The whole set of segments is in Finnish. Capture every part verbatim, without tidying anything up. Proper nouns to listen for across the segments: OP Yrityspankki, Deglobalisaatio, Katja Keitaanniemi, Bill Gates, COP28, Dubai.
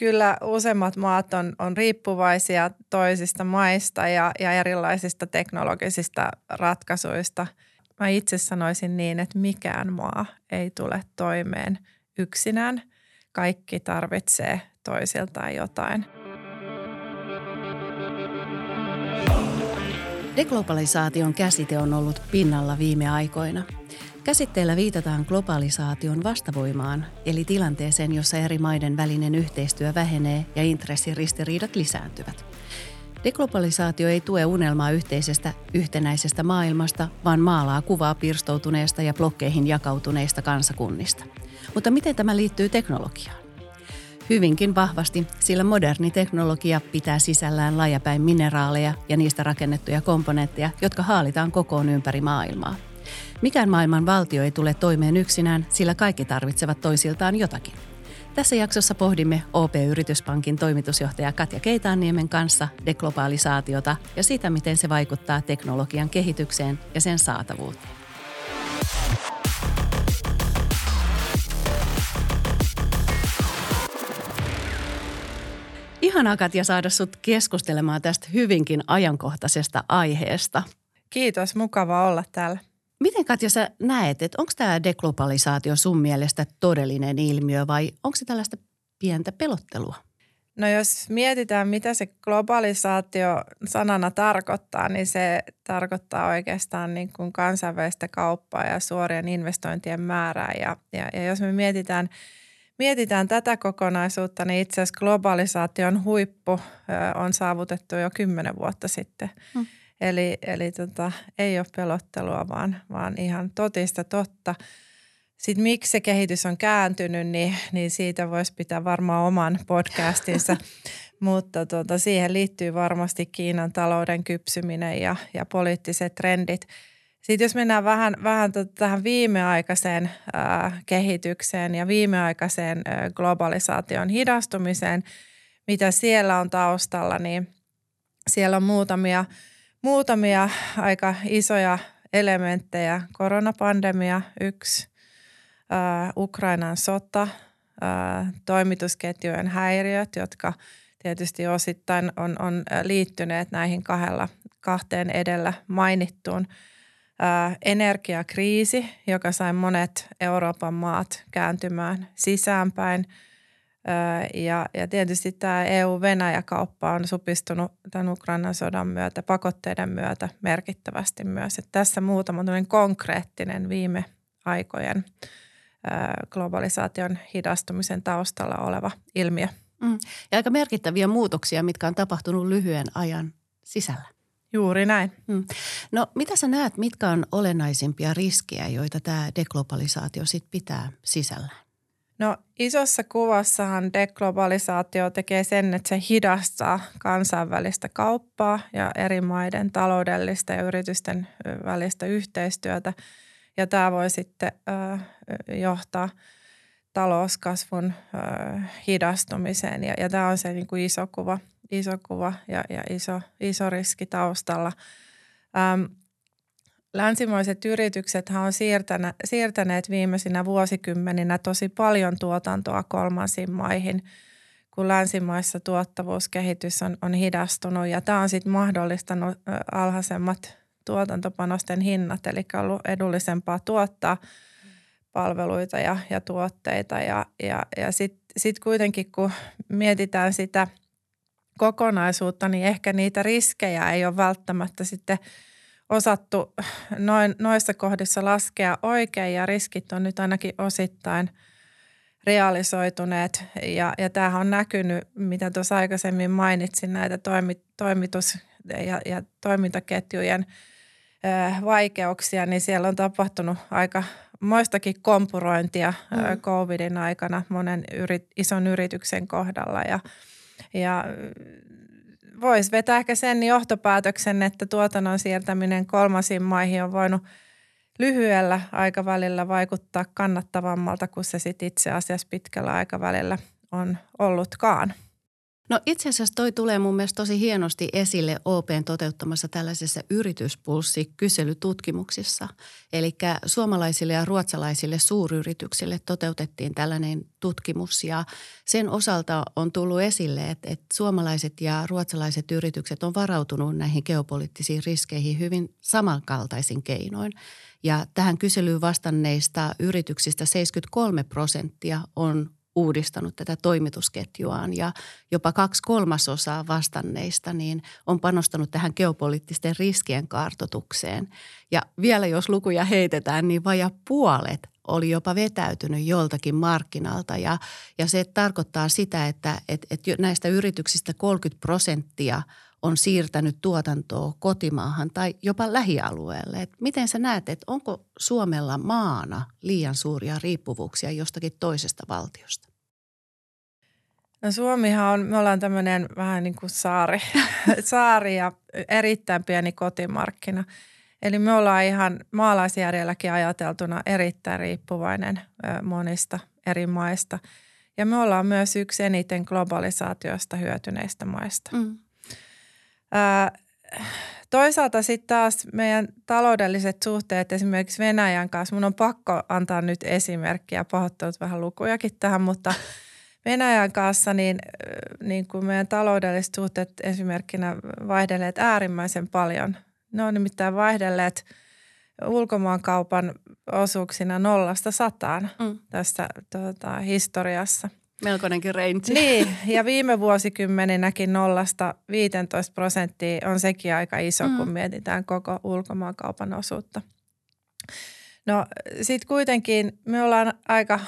kyllä useimmat maat on, on riippuvaisia toisista maista ja, ja erilaisista teknologisista ratkaisuista. Mä itse sanoisin niin, että mikään maa ei tule toimeen yksinään. Kaikki tarvitsee toisiltaan jotain. Deglobalisaation käsite on ollut pinnalla viime aikoina. Käsitteellä viitataan globalisaation vastavoimaan, eli tilanteeseen, jossa eri maiden välinen yhteistyö vähenee ja intressiristiriidat lisääntyvät. Deglobalisaatio ei tue unelmaa yhteisestä, yhtenäisestä maailmasta, vaan maalaa kuvaa pirstoutuneesta ja blokkeihin jakautuneista kansakunnista. Mutta miten tämä liittyy teknologiaan? Hyvinkin vahvasti, sillä moderni teknologia pitää sisällään laajapäin mineraaleja ja niistä rakennettuja komponentteja, jotka haalitaan kokoon ympäri maailmaa. Mikään maailman valtio ei tule toimeen yksinään, sillä kaikki tarvitsevat toisiltaan jotakin. Tässä jaksossa pohdimme O P Yrityspankin toimitusjohtaja Katja Keitaanniemen kanssa deglobalisaatiota ja sitä, miten se vaikuttaa teknologian kehitykseen ja sen saatavuuteen. Ihanaa, Katja, saada sut keskustelemaan tästä hyvinkin ajankohtaisesta aiheesta. Kiitos, mukava olla täällä. Miten, Katja, sä näet, että onko tämä deglobalisaatio sun mielestä todellinen ilmiö vai onko se tällaista pientä pelottelua? No jos mietitään, mitä se globalisaatio sanana tarkoittaa, niin se tarkoittaa oikeastaan niin kuin kansainvälistä kauppaa ja suorien investointien määrää. Ja, ja, ja jos me mietitään, mietitään tätä kokonaisuutta, niin itse asiassa globalisaation huippu on saavutettu jo kymmenen vuotta sitten. Hmm. Eli, eli tota, ei ole pelottelua, vaan, vaan ihan totista totta. Sitten miksi se kehitys on kääntynyt, niin, niin siitä voisi pitää varmaan oman podcastinsa. Mutta tota, siihen liittyy varmasti Kiinan talouden kypsyminen ja, ja poliittiset trendit. Sitten jos mennään vähän, vähän tota, tähän viimeaikaiseen ää, kehitykseen ja viimeaikaiseen ää, globalisaation hidastumiseen, mitä siellä on taustalla, niin siellä on muutamia... Muutamia aika isoja elementtejä. Koronapandemia yksi, äh, Ukrainan sota, äh, toimitusketjujen häiriöt, jotka tietysti osittain on, on liittyneet näihin kahdella, kahteen edellä mainittuun. Äh, energiakriisi, joka sai monet Euroopan maat kääntymään sisäänpäin. Ja, ja tietysti tämä E U-Venäjä-kauppa on supistunut tämän Ukrainan sodan myötä, pakotteiden myötä merkittävästi myös. Että tässä muutama konkreettinen viime aikojen globalisaation hidastumisen taustalla oleva ilmiö. Mm. Ja aika merkittäviä muutoksia, mitkä on tapahtunut lyhyen ajan sisällä. Juuri näin. Mm. No mitä sä näet, mitkä on olennaisimpia riskejä, joita tämä deglobalisaatio sit pitää sisällään? No isossa kuvassahan deglobalisaatio tekee sen, että se hidastaa kansainvälistä kauppaa ja eri maiden taloudellista ja yritysten välistä yhteistyötä. Ja tämä voi sitten äh, johtaa talouskasvun äh, hidastumiseen ja, ja tämä on se niin kuin iso kuva, iso kuva ja, ja iso, iso riski taustalla. Ähm, Länsimaiset yrityksethän on siirtäneet viimeisinä vuosikymmeninä tosi paljon tuotantoa kolmansiin maihin, kun länsimaissa tuottavuuskehitys on, on hidastunut. Ja tämä on sitten mahdollistanut alhaisemmat tuotantopanosten hinnat, eli on ollut edullisempaa tuottaa palveluita ja, ja tuotteita. Ja, ja, ja sitten sit kuitenkin, kun mietitään sitä kokonaisuutta, niin ehkä niitä riskejä ei ole välttämättä sitten osattu noin, noissa kohdissa laskea oikein ja riskit on nyt ainakin osittain realisoituneet. Ja, ja tämähän on näkynyt, mitä tuossa aikaisemmin mainitsin, näitä toimi, toimitus- ja, ja toimintaketjujen ö, vaikeuksia, niin siellä on tapahtunut aika moistakin kompurointia mm. ö, covidin aikana monen yrit, ison yrityksen kohdalla ja, ja voisi vetää ehkä sen johtopäätöksen, että tuotannon siirtäminen kolmansiin maihin on voinut lyhyellä aikavälillä vaikuttaa kannattavammalta kuin se sit itse asiassa pitkällä aikavälillä on ollutkaan. No itse asiassa toi tulee mun mielestä tosi hienosti esille O P:n toteuttamassa tällaisessa yrityspulssikyselytutkimuksissa. Eli suomalaisille ja ruotsalaisille suuryrityksille toteutettiin tällainen tutkimus ja sen osalta on tullut esille, että, että suomalaiset ja ruotsalaiset yritykset on varautunut näihin geopoliittisiin riskeihin hyvin samankaltaisin keinoin. Ja tähän kyselyyn vastanneista yrityksistä seitsemänkymmentäkolme prosenttia on uudistanut tätä toimitusketjuaan ja jopa kaksi kolmasosaa vastanneista niin on panostanut tähän geopoliittisten riskien kartoitukseen. Ja vielä jos lukuja heitetään, niin vajaa puolet oli jopa vetäytynyt joltakin markkinalta ja, ja se tarkoittaa sitä, että et, et näistä yrityksistä kolmekymmentä prosenttia on siirtänyt tuotantoa kotimaahan tai jopa lähialueelle. Et miten sä näet, että onko Suomella maana liian suuria riippuvuuksia jostakin toisesta valtiosta? No Suomihan on, me ollaan tämmöinen vähän niin kuin saari, saari ja erittäin pieni kotimarkkina. Eli me ollaan ihan maalaisjärjelläkin ajateltuna erittäin riippuvainen monista eri maista. Ja me ollaan myös yksi eniten globalisaatiosta hyötyneistä maista. Mm. Toisaalta sitten taas meidän taloudelliset suhteet esimerkiksi Venäjän kanssa, mun on pakko antaa nyt esimerkkiä, pahoittelut vähän lukujakin tähän, mutta Venäjän kanssa niin, niin kuin meidän taloudelliset suhteet esimerkkinä vaihdeleet äärimmäisen paljon. Ne on nimittäin vaihdelleet ulkomaankaupan osuuksina nollasta sataan mm. tässä tuota, historiassa. Melkoinenkin range. Niin, ja viime vuosikymmeninäkin nollasta viisitoista prosenttia on sekin aika iso, mm. kun mietitään koko ulkomaankaupan osuutta. No sitten kuitenkin me ollaan aika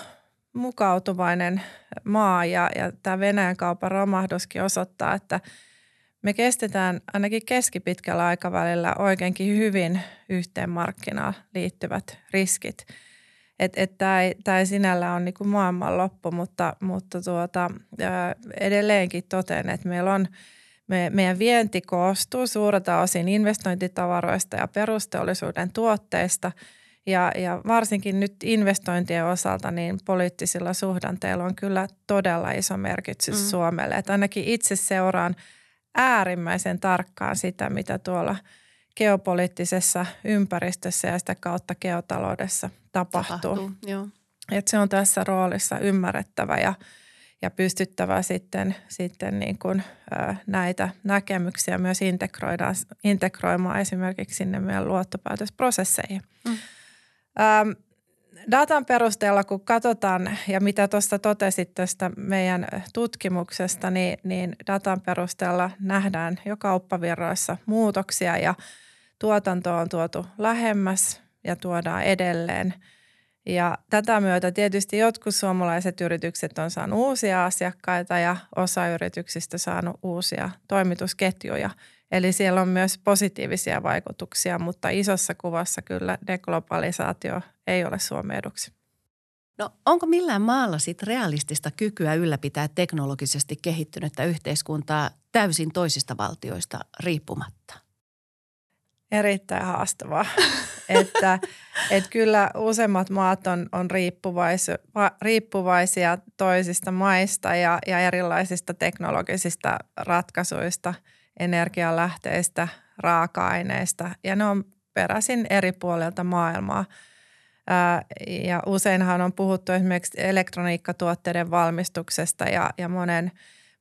mukautuvainen maa ja, ja tämä Venäjän kaupan romahduskin osoittaa, että me kestetään ainakin keskipitkällä aikavälillä oikeinkin hyvin yhteen markkinaan liittyvät riskit. Että et tämä ei, ei sinällään ole niinku maailmanloppu, mutta, mutta tuota, edelleenkin totean, että meillä on, me, meidän vienti koostuu suurelta osin investointitavaroista ja perusteollisuuden tuotteista. Ja, ja varsinkin nyt investointien osalta niin poliittisilla suhdanteilla on kyllä todella iso merkitys mm. Suomelle. Että ainakin itse seuraan äärimmäisen tarkkaan sitä, mitä tuolla geopoliittisessa ympäristössä ja sitä kautta geotaloudessa tapahtuu. tapahtuu joo. Et se on tässä roolissa ymmärrettävä ja, ja pystyttävä sitten, sitten niin kuin, ö, näitä näkemyksiä myös integroimaan esimerkiksi sinne meidän luottopäätösprosesseihin. Mm. Ö, datan perusteella, kun katsotaan ja mitä tuosta totesit tästä meidän tutkimuksesta, niin, niin datan perusteella nähdään jo kauppavirroissa muutoksia ja tuotanto on tuotu lähemmäs ja tuodaan edelleen. Ja tätä myötä tietysti jotkut suomalaiset yritykset on saanut uusia asiakkaita ja osa yrityksistä saanut uusia toimitusketjuja. Eli siellä on myös positiivisia vaikutuksia, mutta isossa kuvassa kyllä deglobalisaatio ei ole Suomen eduksi. No onko millään maalla sit realistista kykyä ylläpitää teknologisesti kehittynyttä yhteiskuntaa täysin toisista valtioista riippumatta? Erittäin haastavaa. että, että kyllä useimmat maat on, on riippuvaisia, riippuvaisia toisista maista ja, ja erilaisista teknologisista ratkaisuista, energialähteistä, raaka-aineista ja ne on peräisin eri puolilta maailmaa. Ää, ja useinhan on puhuttu esimerkiksi elektroniikkatuotteiden valmistuksesta ja, ja monen,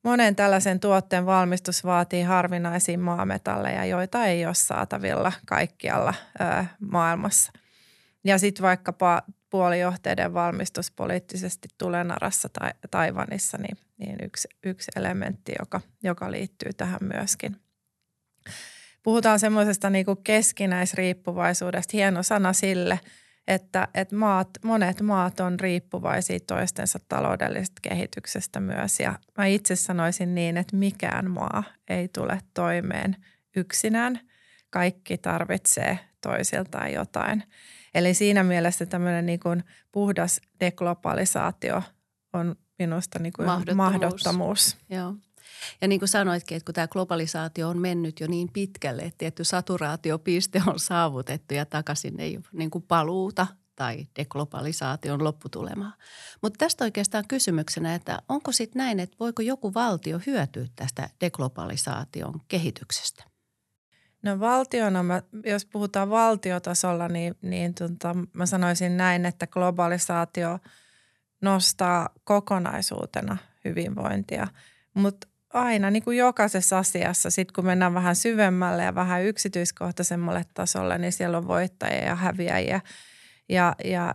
monen tällaisen tuotteen valmistus vaatii harvinaisia maametalleja, joita ei ole saatavilla kaikkialla ää, maailmassa. Ja sitten vaikkapa puolijohteiden valmistus poliittisesti Tulenarassa tai Taiwanissa, niin, niin yksi, yksi elementti, joka, joka liittyy tähän myöskin. Puhutaan semmoisesta niin kuin keskinäisriippuvaisuudesta, hieno sana sille, että, että maat, monet maat on riippuvaisia toistensa taloudellisesta kehityksestä myös. Ja mä itse sanoisin niin, että mikään maa ei tule toimeen yksinään, kaikki tarvitsee toisiltaan jotain. Eli siinä mielessä tämmöinen niin kuin puhdas deglobalisaatio on minusta niin kuin mahdottomuus. mahdottomuus. Joo. Ja niin kuin sanoitkin, että kun tämä globalisaatio on mennyt jo niin pitkälle, että tietty saturaatiopiste on saavutettu ja takaisin ei ole niin kuin paluuta tai deglobalisaation lopputulemaa. Mutta tästä oikeastaan kysymyksenä, että onko sitten näin, että voiko joku valtio hyötyä tästä deglobalisaation kehityksestä? No valtiona, mä, jos puhutaan valtiotasolla, niin, niin tota, mä sanoisin näin, että globalisaatio nostaa kokonaisuutena hyvinvointia. Mutta aina niin kuin jokaisessa asiassa, sit kun mennään vähän syvemmälle ja vähän yksityiskohtaisemmalle tasolle, niin siellä on voittajia ja häviäjiä. Ja, ja,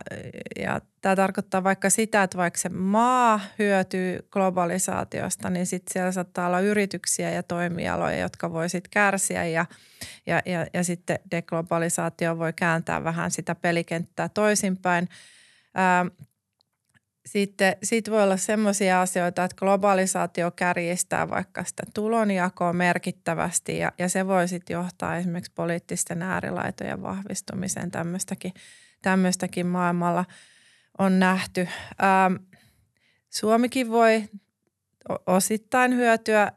ja tämä tarkoittaa vaikka sitä, että vaikka se maa hyötyy globalisaatiosta, niin sitten siellä saattaa olla yrityksiä ja toimialoja, jotka voi sitten kärsiä ja, ja, ja, ja sitten deglobalisaatio voi kääntää vähän sitä pelikenttää toisinpäin. Sitten sit voi olla semmoisia asioita, että globalisaatio kärjistää vaikka sitä tulonjakoa merkittävästi ja, ja se voi sitten johtaa esimerkiksi poliittisten äärilaitojen vahvistumiseen tämmöistäkin. Tämmöistäkin maailmalla on nähty. Ähm, Suomikin voi osittain hyötyä äh,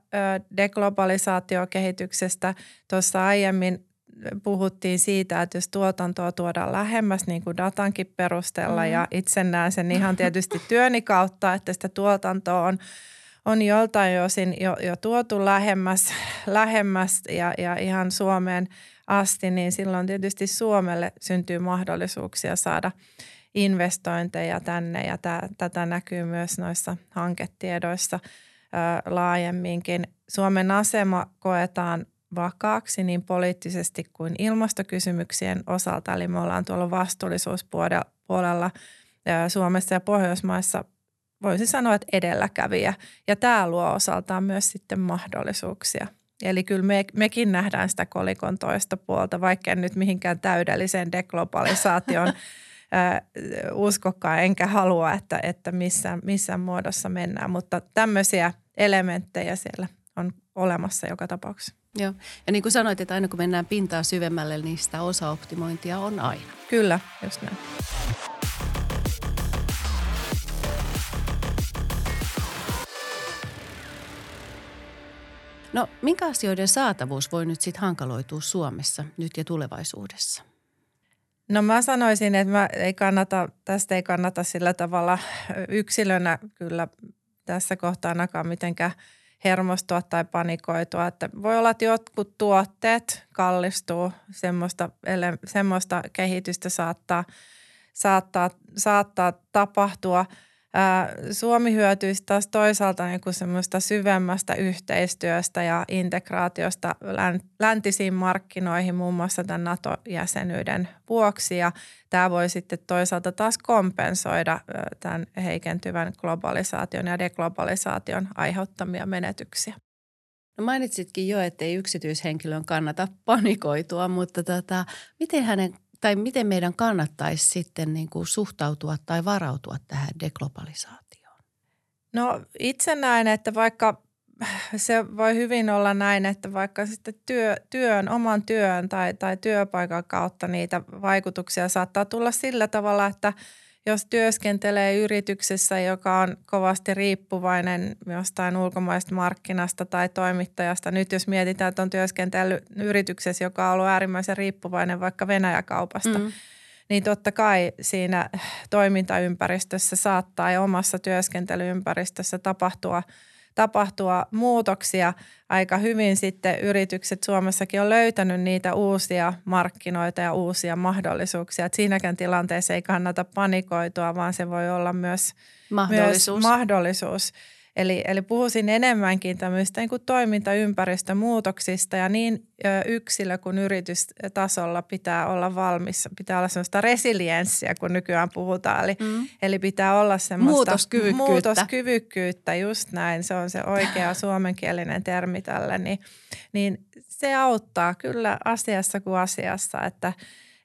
deglobalisaatiokehityksestä. Tuossa aiemmin puhuttiin siitä, että jos tuotantoa tuodaan lähemmäs niin kuin datankin perusteella mm. ja itse näen sen ihan tietysti työni kautta, että sitä tuotantoa on, on joltain osin jo, jo tuotu lähemmäs, lähemmäs ja, ja ihan Suomeen asti, niin silloin tietysti Suomelle syntyy mahdollisuuksia saada investointeja tänne ja tä, tätä näkyy myös noissa hanketiedoissa ö, laajemminkin. Suomen asema koetaan vakaaksi niin poliittisesti kuin ilmastokysymyksien osalta, eli me ollaan tuolla vastuullisuuspuolella ö, Suomessa ja Pohjoismaissa voisi sanoa, että edelläkävijä ja tämä luo osaltaan myös sitten mahdollisuuksia. Eli kyllä me, mekin nähdään sitä kolikon toista puolta, vaikka en nyt mihinkään täydelliseen deglobalisaation uskokaan, enkä halua, että, että missään, missään muodossa mennään. Mutta tämmöisiä elementtejä siellä on olemassa joka tapauksessa. Joo, ja niin kuin sanoit, että aina kun mennään pintaa syvemmälle, niin sitä osaoptimointia on aina. Kyllä, just näin. No, minkä asioiden saatavuus voi nyt sitten hankaloitua Suomessa nyt ja tulevaisuudessa? No mä sanoisin, että mä ei kannata, tästä ei kannata sillä tavalla yksilönä kyllä tässä kohtaa ainakaan mitenkään hermostua tai panikoitua. Että voi olla, että jotkut tuotteet kallistuu, semmoista, semmoista kehitystä saattaa, saattaa, saattaa tapahtua. Suomi hyötyisi taas toisaalta niin kuin semmoista syvemmästä yhteistyöstä ja integraatiosta läntisiin markkinoihin muun muassa tämän NATO-jäsenyyden vuoksi ja tämä voi sitten toisaalta taas kompensoida tämän heikentyvän globalisaation ja deglobalisaation aiheuttamia menetyksiä. No mainitsitkin jo, että ei yksityishenkilön kannata panikoitua, mutta tota, miten hänen Tai miten meidän kannattaisi sitten niin kuin suhtautua tai varautua tähän deglobalisaatioon? No itse näen, että vaikka se voi hyvin olla näin, että vaikka sitten työ, työn, oman työn tai, tai työpaikan kautta niitä vaikutuksia saattaa tulla sillä tavalla, että jos työskentelee yrityksessä, joka on kovasti riippuvainen jostain ulkomaista markkinasta tai toimittajasta. Nyt jos mietitään, että on työskentellyt yrityksessä, joka on ollut äärimmäisen riippuvainen vaikka Venäjäkaupasta, mm. niin totta kai siinä toimintaympäristössä saattaa ja omassa työskentelyympäristössä tapahtua, tapahtua muutoksia. Aika hyvin sitten yritykset Suomessakin on löytänyt niitä uusia markkinoita ja uusia mahdollisuuksia. Et siinäkään tilanteessa ei kannata panikoitua, vaan se voi olla myös mahdollisuus. Myös mahdollisuus. Eli, eli puhuisin enemmänkin tämmöistä niin kuin toimintaympäristömuutoksista ja niin yksilö- kuin yritystasolla pitää olla valmis. Pitää olla semmoista resilienssiä, kun nykyään puhutaan. Eli, mm. eli pitää olla semmoista muutoskyvykkyyttä. muutoskyvykkyyttä, just näin. Se on se oikea suomenkielinen termi tälle. Niin, niin se auttaa kyllä asiassa kuin asiassa, että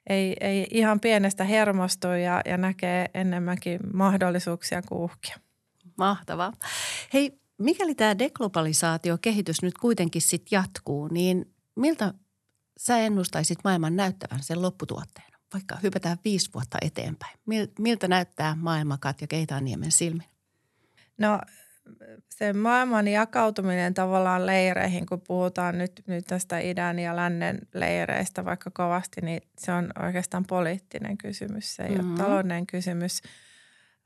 ei, ei ihan pienestä hermostu ja, ja näkee enemmänkin mahdollisuuksia kuin uhkia. Mahtavaa. Hei, mikäli tämä deglobalisaatiokehitys nyt kuitenkin sitten jatkuu, niin miltä sä ennustaisit maailman näyttävän sen lopputuotteena? Vaikka hypätään viisi vuotta eteenpäin. Miltä näyttää maailma Katja Keitaaniemen silmin? No se maailman jakautuminen tavallaan leireihin, kun puhutaan nyt, nyt tästä idän ja lännen leireistä vaikka kovasti, niin se on oikeastaan poliittinen kysymys, se ei mm-hmm. ole taloudellinen kysymys.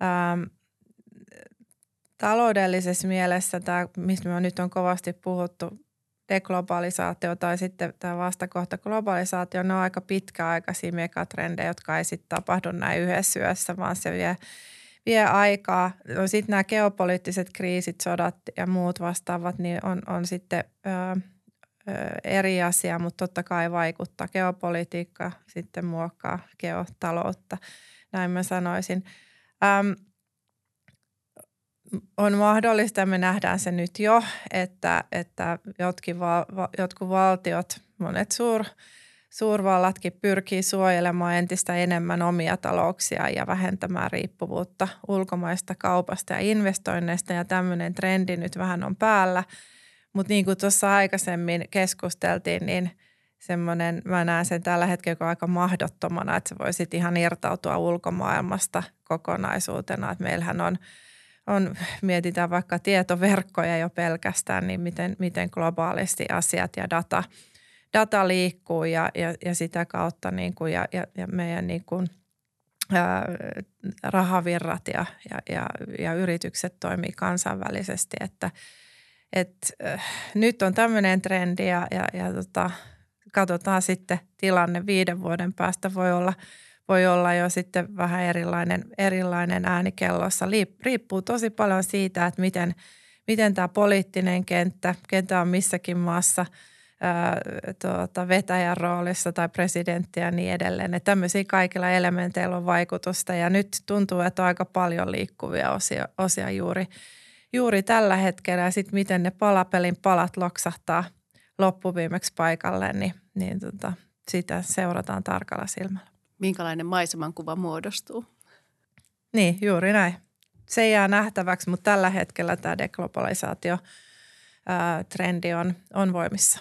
Ähm, taloudellisessa mielessä tämä, mistä me nyt on kovasti puhuttu, deglobalisaatio tai sitten tämä vastakohta globalisaatio, ne on aika pitkäaikaisia megatrendejä, jotka ei sitten tapahdu näin yhdessä yössä, vaan se vie Vie aikaa. No sitten nämä geopoliittiset kriisit, sodat ja muut vastaavat, niin on, on sitten ö, ö, eri asia, mutta totta kai vaikuttaa. Geopolitiikka sitten muokkaa geotaloutta, näin mä sanoisin. Öm, on mahdollista, me nähdään se nyt jo, että, että jotkin val, jotkut valtiot, monet suur Suurvallatkin pyrkii suojelemaan entistä enemmän omia talouksia ja vähentämään riippuvuutta ulkomaista kaupasta ja investoinneista, ja tämmöinen trendi nyt vähän on päällä. Mutta niin kuin tuossa aikaisemmin keskusteltiin, niin semmoinen, mä näen sen tällä hetkellä aika mahdottomana, että sä voisit ihan irtautua ulkomaailmasta kokonaisuutena. Et meillähän on, on, mietitään vaikka tietoverkkoja jo pelkästään, niin miten, miten globaalisti asiat ja data Data liikkuu ja, ja, ja sitä kautta niin kuin ja, ja, ja meidän niin kuin, ää, rahavirrat ja, ja, ja, ja yritykset toimii kansainvälisesti. Että, et, äh, nyt on tämmöinen trendi ja, ja, ja tota, katsotaan sitten tilanne viiden vuoden päästä. Voi olla, voi olla jo sitten vähän erilainen, erilainen äänikellossa. Riippuu tosi paljon siitä, että miten, miten tämä poliittinen kenttä, kenttä on missäkin maassa – Tuota, vetäjän roolissa tai presidenttiä ja niin edelleen. Ja tämmöisiä kaikilla elementeillä on vaikutusta ja nyt tuntuu, että on aika paljon liikkuvia osia, osia juuri, juuri tällä hetkellä. Ja sitten miten ne palapelin palat loksahtaa loppuviimeksi paikalle, niin, niin tota, sitä seurataan tarkalla silmällä. Minkälainen maisemankuva muodostuu? Niin, juuri näin. Se jää nähtäväksi, mutta tällä hetkellä tämä deglobalisaatiotrendi on, on voimissa.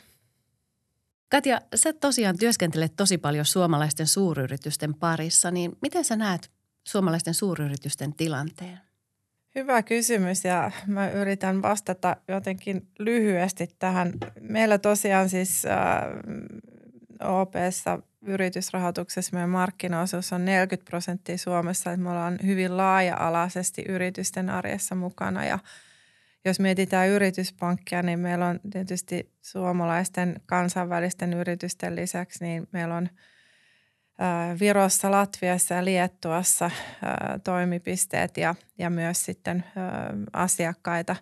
Katja, sä tosiaan työskentelet tosi paljon suomalaisten suuryritysten parissa, niin miten sä näet suomalaisten suuryritysten tilanteen? Hyvä kysymys ja mä yritän vastata jotenkin lyhyesti tähän. Meillä tosiaan siis äh, O P:ssa yritysrahoituksessa meidän markkinaosuus on neljäkymmentä prosenttia Suomessa, että me ollaan hyvin laaja-alaisesti yritysten arjessa mukana ja jos mietitään yrityspankkia, niin meillä on tietysti suomalaisten kansainvälisten yritysten lisäksi, niin meillä on Virossa, Latviassa ja Liettuassa toimipisteet ja, ja myös sitten asiakkaita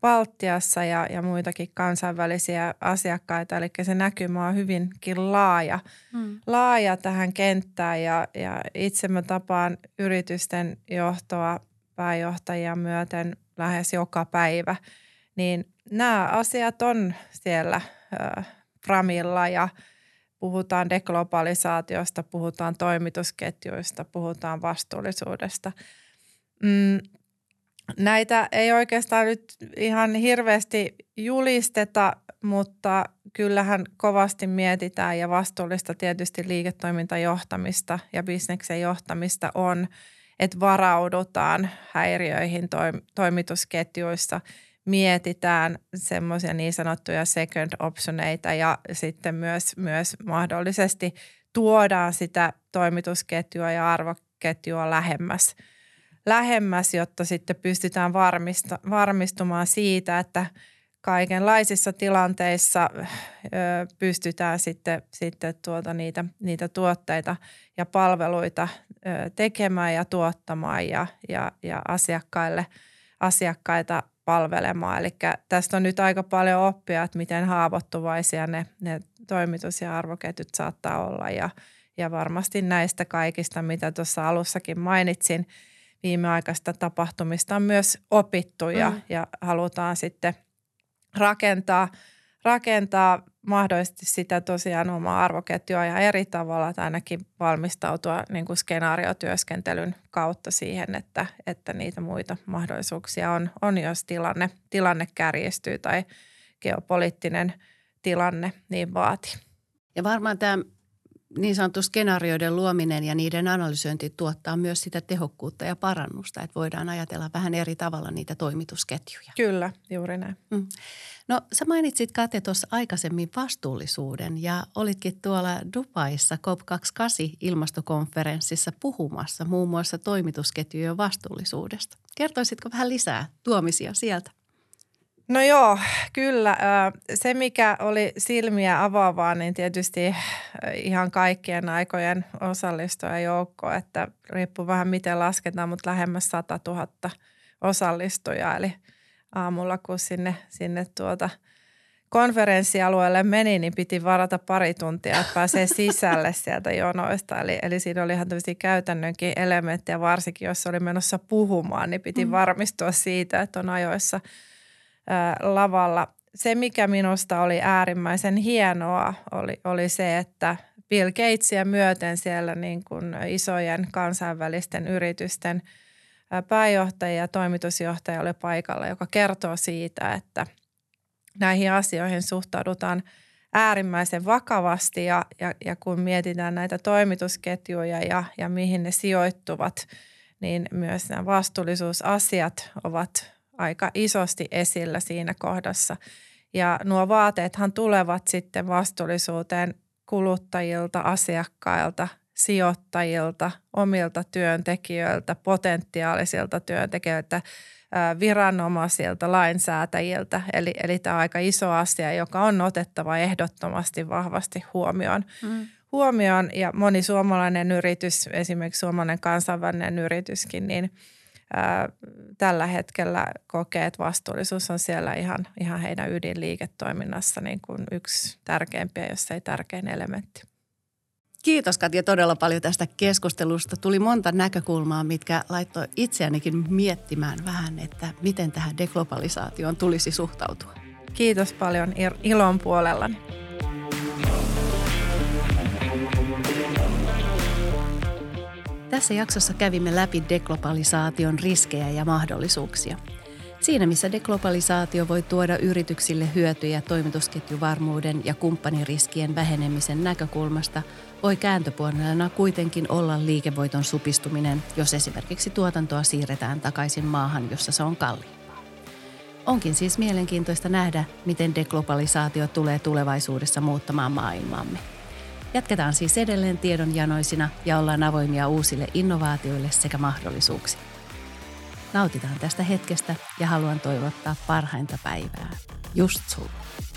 Baltiassa ja, ja muitakin kansainvälisiä asiakkaita. Eli se näkymä on hyvinkin laaja, mm. laaja tähän kenttään ja, ja itse mä tapaan yritysten johtoa pääjohtajia myöten lähes joka päivä, niin nämä asiat on siellä framilla ja puhutaan deglobalisaatiosta, puhutaan toimitusketjuista, puhutaan vastuullisuudesta. Mm, näitä ei oikeastaan nyt ihan hirveästi julisteta, mutta kyllähän kovasti mietitään ja vastuullista tietysti liiketoimintajohtamista ja bisneksen johtamista on, että varaudutaan häiriöihin toimitusketjuissa, mietitään semmoisia niin sanottuja second optioneita ja sitten myös, myös mahdollisesti tuodaan sitä toimitusketjua ja arvoketjua lähemmäs, lähemmäs jotta sitten pystytään varmista, varmistumaan siitä, että kaikenlaisissa tilanteissa ö, pystytään sitten, sitten tuota niitä, niitä tuotteita ja palveluita ö, tekemään ja tuottamaan ja, ja, ja asiakkaille, asiakkaita palvelemaan. Eli tästä on nyt aika paljon oppia, että miten haavoittuvaisia ne, ne toimitus- ja arvoketjut saattaa olla ja, ja varmasti näistä kaikista, mitä tuossa alussakin mainitsin, viimeaikaisista tapahtumista on myös opittu ja, mm. ja halutaan sitten rakentaa, rakentaa mahdollisesti sitä tosiaan omaa arvoketjua ja eri tavalla tai ainakin valmistautua niin kuin skenaariotyöskentelyn kautta siihen, että, että niitä muita mahdollisuuksia on, on jos tilanne, tilanne kärjistyy tai geopoliittinen tilanne niin vaatii. Ja varmaan tämä niin sanottu skenaarioiden luominen ja niiden analysointi tuottaa myös sitä tehokkuutta ja parannusta, että voidaan ajatella vähän eri tavalla niitä toimitusketjuja. Kyllä, juuri näin. Mm. No sä mainitsit, Katja, tuossa aikaisemmin vastuullisuuden ja olitkin tuolla Dubaissa C O P kaksikymmentäkahdeksan ilmastokonferenssissa puhumassa muun muassa toimitusketjujen vastuullisuudesta. Kertoisitko vähän lisää tuomisia sieltä? No joo, kyllä. Se, mikä oli silmiä avaavaa, niin tietysti ihan kaikkien aikojen osallistujajoukko, että riippuu vähän miten lasketaan, mutta lähemmäs satatuhatta osallistujaa. Eli aamulla, kun sinne, sinne tuota konferenssialueelle meni, niin piti varata pari tuntia, että pääsee sisälle sieltä jonoista. Eli, eli siinä oli ihan tämmöisiä käytännönkin elementtejä, varsinkin jos oli menossa puhumaan, niin piti mm. varmistua siitä, että on ajoissa lavalla. Se, mikä minusta oli äärimmäisen hienoa, oli, oli se, että Bill Gatesia myöten siellä niin kuin isojen kansainvälisten yritysten pääjohtaja ja toimitusjohtaja oli paikalla, joka kertoo siitä, että näihin asioihin suhtaudutaan äärimmäisen vakavasti ja, ja, ja kun mietitään näitä toimitusketjuja ja, ja mihin ne sijoittuvat, niin myös nämä vastuullisuusasiat ovat aika isosti esillä siinä kohdassa. Ja nuo vaateethan tulevat sitten vastuullisuuteen kuluttajilta, asiakkailta, sijoittajilta, omilta työntekijöiltä, potentiaalisilta työntekijöiltä, viranomaisilta, lainsäätäjiltä. Eli, eli tämä on aika iso asia, joka on otettava ehdottomasti vahvasti huomioon. Mm. Huomioon ja moni suomalainen yritys, esimerkiksi suomalainen kansainvälinen yrityskin, niin tällä hetkellä kokee, että vastuullisuus on siellä ihan, ihan heidän ydinliiketoiminnassa niin kuin yksi tärkeimpiä, jos ei tärkein elementti. Kiitos, Katja, todella paljon tästä keskustelusta. Tuli monta näkökulmaa, mitkä laittoi itseänikin miettimään vähän, että miten tähän deglobalisaatioon tulisi suhtautua. Kiitos paljon ilon puolellani. Tässä jaksossa kävimme läpi deglobalisaation riskejä ja mahdollisuuksia. Siinä, missä deglobalisaatio voi tuoda yrityksille hyötyjä toimitusketjuvarmuuden ja kumppaniriskien vähenemisen näkökulmasta, voi kääntöpuolena kuitenkin olla liikevoiton supistuminen, jos esimerkiksi tuotantoa siirretään takaisin maahan, jossa se on kalliimpaa. Onkin siis mielenkiintoista nähdä, miten deglobalisaatio tulee tulevaisuudessa muuttamaan maailmaamme. Jatketaan siis edelleen tiedonjanoisina ja ollaan avoimia uusille innovaatioille sekä mahdollisuuksille. Nautitaan tästä hetkestä ja haluan toivottaa parhainta päivää just sulle.